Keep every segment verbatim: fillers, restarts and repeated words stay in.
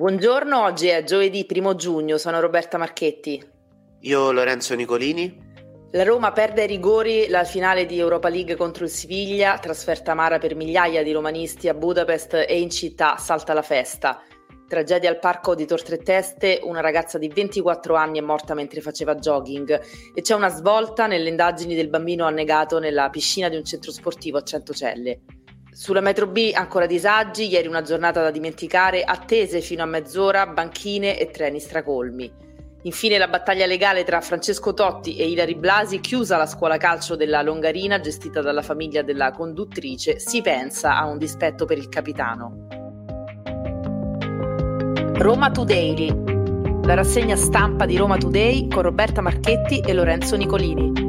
Buongiorno, oggi è giovedì primo giugno, sono Roberta Marchetti. Io Lorenzo Nicolini. La Roma perde ai rigori la finale di Europa League contro il Siviglia, trasferta amara per migliaia di romanisti a Budapest e in città salta la festa. Tragedia al parco di Tor Tre Teste, una ragazza di ventiquattro anni è morta mentre faceva jogging e c'è una svolta nelle indagini del bambino annegato nella piscina di un centro sportivo a Centocelle. Sulla Metro B ancora disagi, ieri una giornata da dimenticare, attese fino a mezz'ora, banchine e treni stracolmi. Infine la battaglia legale tra Francesco Totti e Ilary Blasi, chiusa la scuola calcio della Longarina, gestita dalla famiglia della conduttrice, si pensa a un dispetto per il capitano. RomaToday, la rassegna stampa di RomaToday con Roberta Marchetti e Lorenzo Nicolini.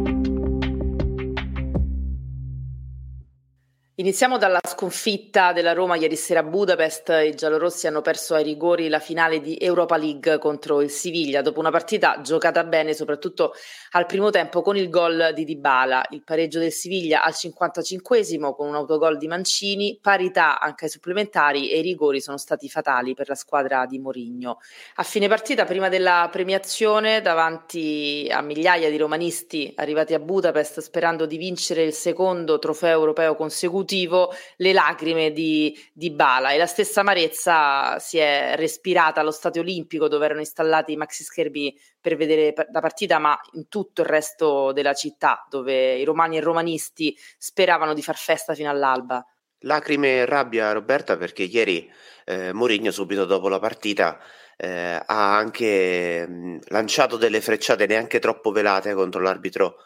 Iniziamo dalla sconfitta della Roma ieri sera a Budapest. I giallorossi hanno perso ai rigori la finale di Europa League contro il Siviglia dopo una partita giocata bene, soprattutto al primo tempo con il gol di Dybala. Il pareggio del Siviglia al cinquantacinquesimo con un autogol di Mancini, parità anche ai supplementari e i rigori sono stati fatali per la squadra di Mourinho. A fine partita, prima della premiazione, davanti a migliaia di romanisti arrivati a Budapest sperando di vincere il secondo trofeo europeo consecutivo, le lacrime di Dybala, e la stessa amarezza si è respirata allo Stadio Olimpico, dove erano installati i maxi schermi per vedere la partita, ma in tutto il resto della città, dove i romani e romanisti speravano di far festa fino all'alba. Lacrime e rabbia, Roberta, perché ieri eh, Mourinho, subito dopo la partita, eh, ha anche mh, lanciato delle frecciate neanche troppo velate contro l'arbitro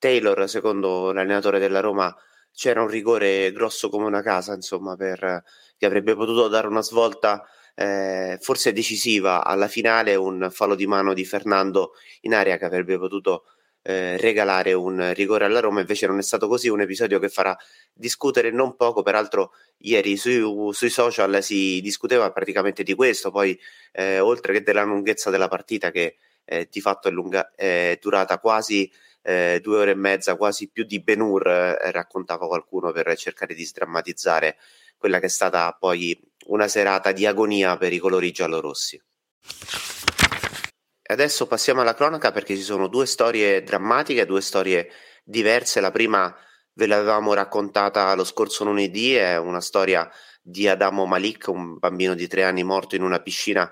Taylor. Secondo l'allenatore della Roma c'era un rigore grosso come una casa, insomma, per, che avrebbe potuto dare una svolta eh, forse decisiva alla finale, un fallo di mano di Fernando in area che avrebbe potuto eh, regalare un rigore alla Roma. Invece non è stato così, un episodio che farà discutere non poco. Peraltro ieri sui, sui social si discuteva praticamente di questo, poi eh, oltre che della lunghezza della partita, che eh, di fatto è, lunga, è durata quasi Eh, due ore e mezza, quasi più di Ben-Hur, eh, raccontava qualcuno, per cercare di sdrammatizzare quella che è stata poi una serata di agonia per i colori giallorossi. Adesso passiamo alla cronaca, perché ci sono due storie drammatiche, due storie diverse. La prima ve l'avevamo raccontata lo scorso lunedì, è una storia di Adamo Malik, un bambino di tre anni morto in una piscina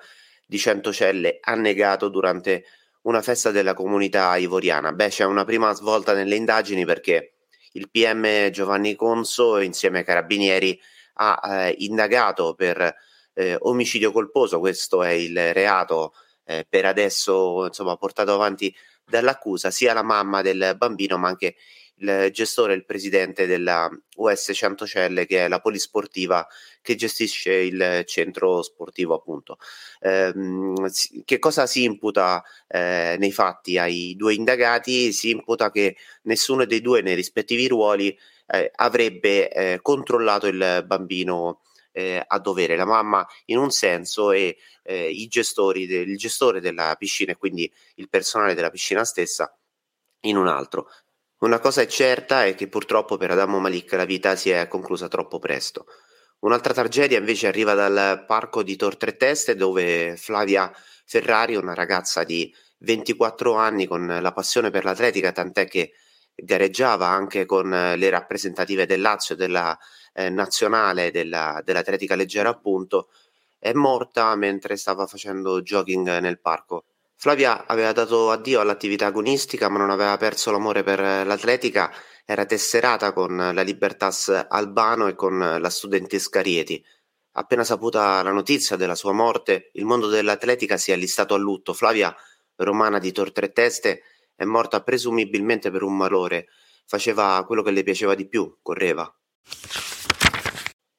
di Centocelle, annegato durante una festa della comunità ivoriana. Beh, c'è una prima svolta nelle indagini, perché il P M Giovanni Conso insieme ai carabinieri ha eh, indagato per eh, omicidio colposo. Questo è il reato eh, per adesso, insomma, portato avanti dall'accusa, sia la mamma del bambino ma anche il gestore, il presidente della U S Centocelle, che è la polisportiva che gestisce il centro sportivo, appunto. Eh, che cosa si imputa eh, nei fatti ai due indagati? Si imputa che nessuno dei due, nei rispettivi ruoli, eh, avrebbe eh, controllato il bambino eh, a dovere, la mamma in un senso e eh, i gestori del, il gestore della piscina, e quindi il personale della piscina stessa, in un altro. Una cosa è certa, è che purtroppo per Adamo Malik la vita si è conclusa troppo presto. Un'altra tragedia invece arriva dal parco di Tor Tre Teste, dove Flavia Ferrari, una ragazza di ventiquattro anni con la passione per l'atletica, tant'è che gareggiava anche con le rappresentative del Lazio, della eh, nazionale, della, dell'atletica leggera appunto, è morta mentre stava facendo jogging nel parco. Flavia aveva dato addio all'attività agonistica, ma non aveva perso l'amore per l'atletica. Era tesserata con la Libertas Albano e con la Studentesca Rieti. Appena saputa la notizia della sua morte, il mondo dell'atletica si è allistato a lutto. Flavia, romana di Tor Tre Teste, è morta presumibilmente per un malore. Faceva quello che le piaceva di più, correva.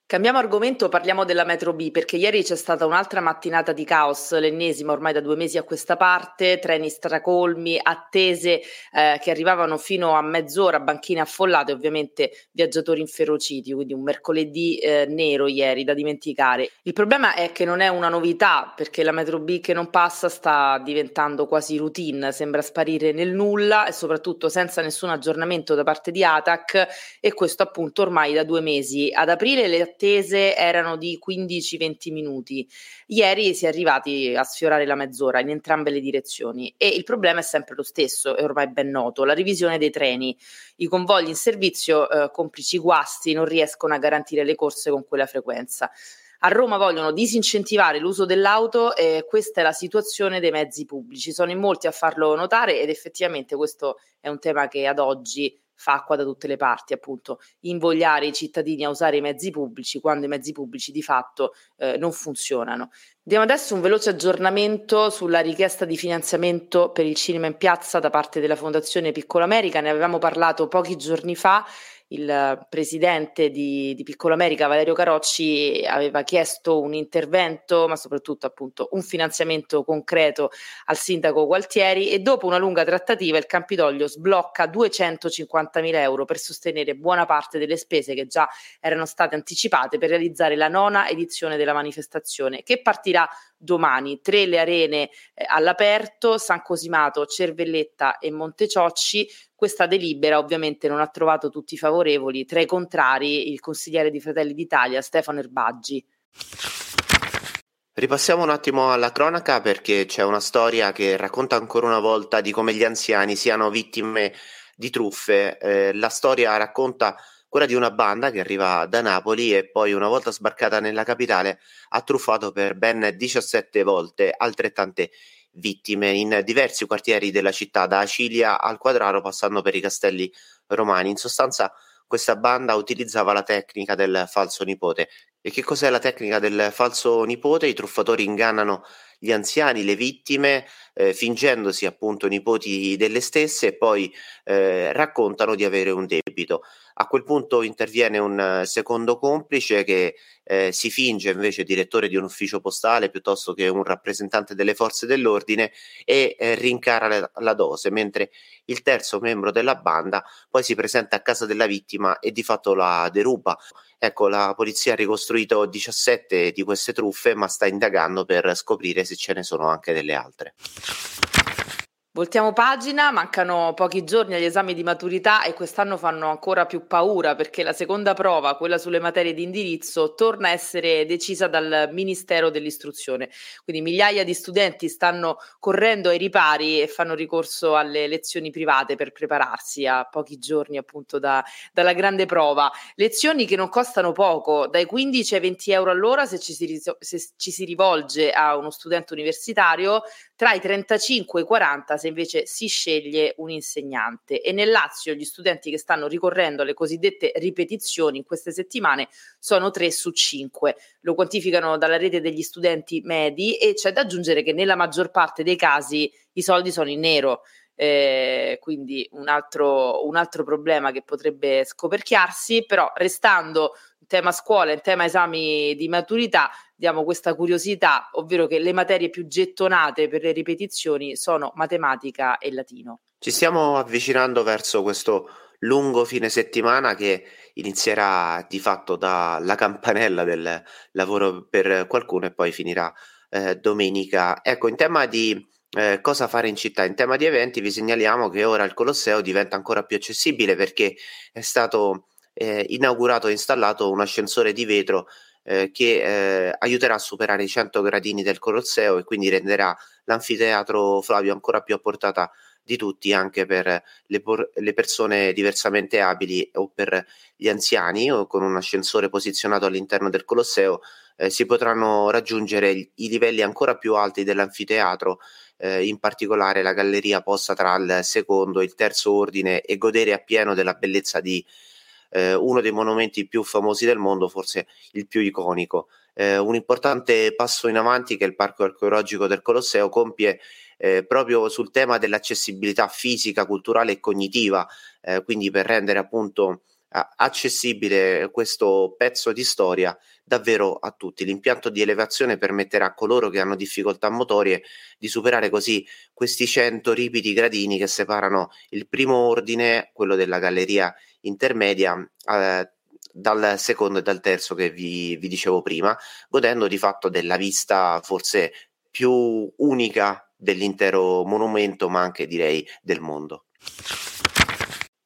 Cambiamo argomento, parliamo della Metro B, perché ieri c'è stata un'altra mattinata di caos, l'ennesima ormai da due mesi a questa parte, treni stracolmi, attese eh, che arrivavano fino a mezz'ora, banchine affollate, ovviamente viaggiatori inferociti, quindi un mercoledì eh, nero ieri da dimenticare. Il problema è che non è una novità, perché la Metro B che non passa sta diventando quasi routine, sembra sparire nel nulla e soprattutto senza nessun aggiornamento da parte di ATAC, e questo appunto ormai da due mesi. Ad aprile le attese erano di quindici venti minuti, ieri si è arrivati a sfiorare la mezz'ora in entrambe le direzioni e il problema è sempre lo stesso, è ormai ben noto, la revisione dei treni, i convogli in servizio, eh, complici guasti, non riescono a garantire le corse con quella frequenza. A Roma vogliono disincentivare l'uso dell'auto e questa è la situazione dei mezzi pubblici. Sono in molti a farlo notare ed effettivamente questo è un tema che ad oggi fa acqua da tutte le parti, appunto, invogliare i cittadini a usare i mezzi pubblici quando i mezzi pubblici di fatto eh, non funzionano. Diamo adesso un veloce aggiornamento sulla richiesta di finanziamento per il cinema in piazza da parte della Fondazione Piccolo America. Ne avevamo parlato pochi giorni fa. Il presidente di, di Piccolo America, Valerio Carocci, aveva chiesto un intervento, ma soprattutto appunto un finanziamento concreto al sindaco Gualtieri e dopo una lunga trattativa il Campidoglio sblocca duecentocinquantamila euro per sostenere buona parte delle spese che già erano state anticipate per realizzare la nona edizione della manifestazione, che partirà domani. Tre le arene eh, all'aperto, San Cosimato, Cervelletta e Monteciocci. Questa delibera ovviamente non ha trovato tutti i favorevoli, tra i contrari il consigliere di Fratelli d'Italia Stefano Erbaggi. Ripassiamo un attimo alla cronaca perché c'è una storia che racconta ancora una volta di come gli anziani siano vittime di truffe. Eh, la storia racconta quella di una banda che arriva da Napoli e poi una volta sbarcata nella capitale ha truffato per ben diciassette volte altrettante vittime in diversi quartieri della città, da Acilia al Quadraro passando per i Castelli Romani. In sostanza questa banda utilizzava la tecnica del falso nipote. E che cos'è la tecnica del falso nipote? I truffatori ingannano gli anziani, le vittime, eh, fingendosi appunto nipoti delle stesse e poi eh, raccontano di avere un debito. A quel punto interviene un secondo complice che eh, si finge invece direttore di un ufficio postale piuttosto che un rappresentante delle forze dell'ordine e eh, rincara la, la dose, mentre il terzo membro della banda poi si presenta a casa della vittima e di fatto la deruba. Ecco, la polizia ha ricostruito diciassette di queste truffe ma sta indagando per scoprire se ce ne sono anche delle altre. Voltiamo pagina, mancano pochi giorni agli esami di maturità e quest'anno fanno ancora più paura perché la seconda prova, quella sulle materie di indirizzo, torna a essere decisa dal Ministero dell'Istruzione. Quindi migliaia di studenti stanno correndo ai ripari e fanno ricorso alle lezioni private per prepararsi a pochi giorni appunto da, dalla grande prova. Lezioni che non costano poco, dai quindici ai venti euro all'ora se ci si, se ci si rivolge a uno studente universitario, tra i trentacinque e i quaranta se invece si sceglie un insegnante. E nel Lazio gli studenti che stanno ricorrendo alle cosiddette ripetizioni in queste settimane sono tre su cinque, lo quantificano dalla rete degli studenti medi e c'è da aggiungere che nella maggior parte dei casi i soldi sono in nero. Eh, quindi un altro, un altro problema che potrebbe scoperchiarsi, però restando in tema scuola, in tema esami di maturità, diamo questa curiosità, ovvero che le materie più gettonate per le ripetizioni sono matematica e latino. Ci stiamo avvicinando verso questo lungo fine settimana che inizierà di fatto dalla campanella del lavoro per qualcuno e poi finirà eh, domenica. Ecco, in tema di Eh, cosa fare in città? In tema di eventi vi segnaliamo che ora il Colosseo diventa ancora più accessibile perché è stato eh, inaugurato e installato un ascensore di vetro eh, che eh, aiuterà a superare i cento gradini del Colosseo e quindi renderà l'anfiteatro Flavio ancora più a portata di tutti, anche per le, por- le persone diversamente abili o per gli anziani. O con un ascensore posizionato all'interno del Colosseo eh, si potranno raggiungere i livelli ancora più alti dell'anfiteatro, eh, in particolare la galleria posta tra il secondo e il terzo ordine, e godere appieno della bellezza di eh, uno dei monumenti più famosi del mondo, forse il più iconico. Eh, un importante passo in avanti che il Parco Archeologico del Colosseo compie eh, proprio sul tema dell'accessibilità fisica, culturale e cognitiva, eh, quindi per rendere appunto a- accessibile questo pezzo di storia davvero a tutti. L'impianto di elevazione permetterà a coloro che hanno difficoltà motorie di superare così questi cento ripidi gradini che separano il primo ordine, quello della galleria intermedia, eh, dal secondo e dal terzo che vi, vi dicevo prima, godendo di fatto della vista forse più unica dell'intero monumento, ma anche direi del mondo.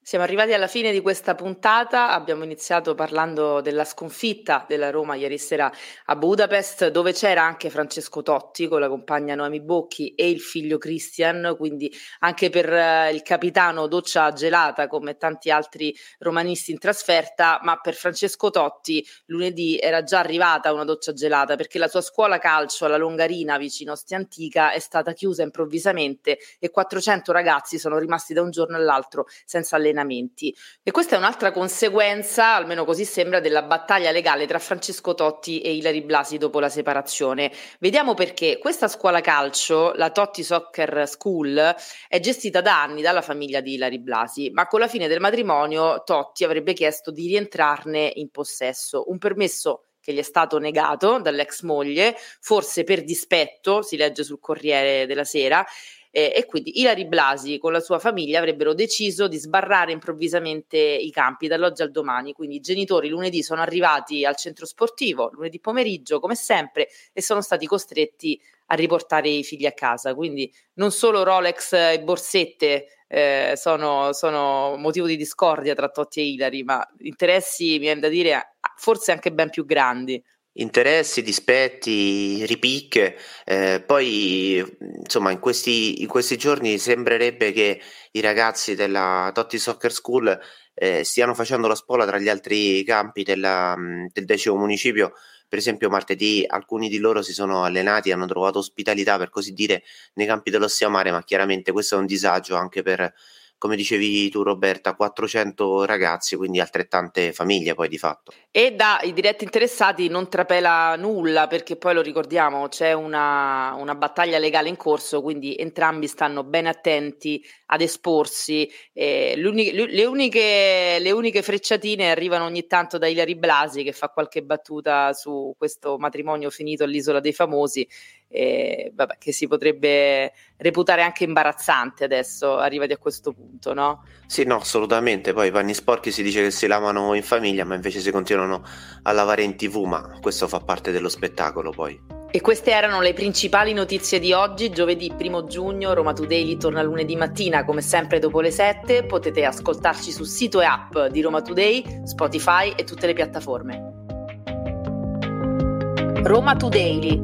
Siamo arrivati alla fine di questa puntata, abbiamo iniziato parlando della sconfitta della Roma ieri sera a Budapest, dove c'era anche Francesco Totti con la compagna Noemi Bocchi e il figlio Christian, quindi anche per il capitano doccia gelata come tanti altri romanisti in trasferta, ma per Francesco Totti lunedì era già arrivata una doccia gelata perché la sua scuola calcio alla Longarina vicino Ostiantica è stata chiusa improvvisamente e quattrocento ragazzi sono rimasti da un giorno all'altro senza allenamento. E questa è un'altra conseguenza, almeno così sembra, della battaglia legale tra Francesco Totti e Ilary Blasi dopo la separazione. Vediamo perché. Questa scuola calcio, la Totti Soccer School, è gestita da anni dalla famiglia di Ilary Blasi, ma con la fine del matrimonio Totti avrebbe chiesto di rientrarne in possesso, un permesso che gli è stato negato dall'ex moglie, forse per dispetto, si legge sul Corriere della Sera. Eh, e quindi Ilary Blasi con la sua famiglia avrebbero deciso di sbarrare improvvisamente i campi dall'oggi al domani, quindi i genitori lunedì sono arrivati al centro sportivo lunedì pomeriggio come sempre e sono stati costretti a riportare i figli a casa, quindi non solo Rolex e borsette eh, sono, sono motivo di discordia tra Totti e Ilary, ma interessi, mi viene da dire, forse anche ben più grandi. Interessi, dispetti, ripicche, eh, poi insomma in questi, in questi giorni sembrerebbe che i ragazzi della Totti Soccer School eh, stiano facendo la spola tra gli altri campi della, del decimo municipio. Per esempio martedì alcuni di loro si sono allenati e hanno trovato ospitalità, per così dire, nei campi dell'Ossiamare, ma chiaramente questo è un disagio anche per, come dicevi tu Roberta, quattrocento ragazzi, quindi altrettante famiglie poi di fatto. E dai diretti interessati non trapela nulla, perché poi lo ricordiamo c'è una, una battaglia legale in corso, quindi entrambi stanno ben attenti ad esporsi. Eh, le, uniche, le uniche frecciatine arrivano ogni tanto da Ilary Blasi, che fa qualche battuta su questo matrimonio finito all'Isola dei Famosi, eh, vabbè, che si potrebbe reputare anche imbarazzante adesso arrivati a questo punto, no? Sì, no, assolutamente. Poi i panni sporchi si dice che si lavano in famiglia, ma invece si continuano a lavare in tivù, ma questo fa parte dello spettacolo poi. E queste erano le principali notizie di oggi, giovedì primo giugno. RomaToday torna lunedì mattina come sempre dopo le sette. Potete ascoltarci sul sito e app di RomaToday, Spotify e tutte le piattaforme. RomaToday,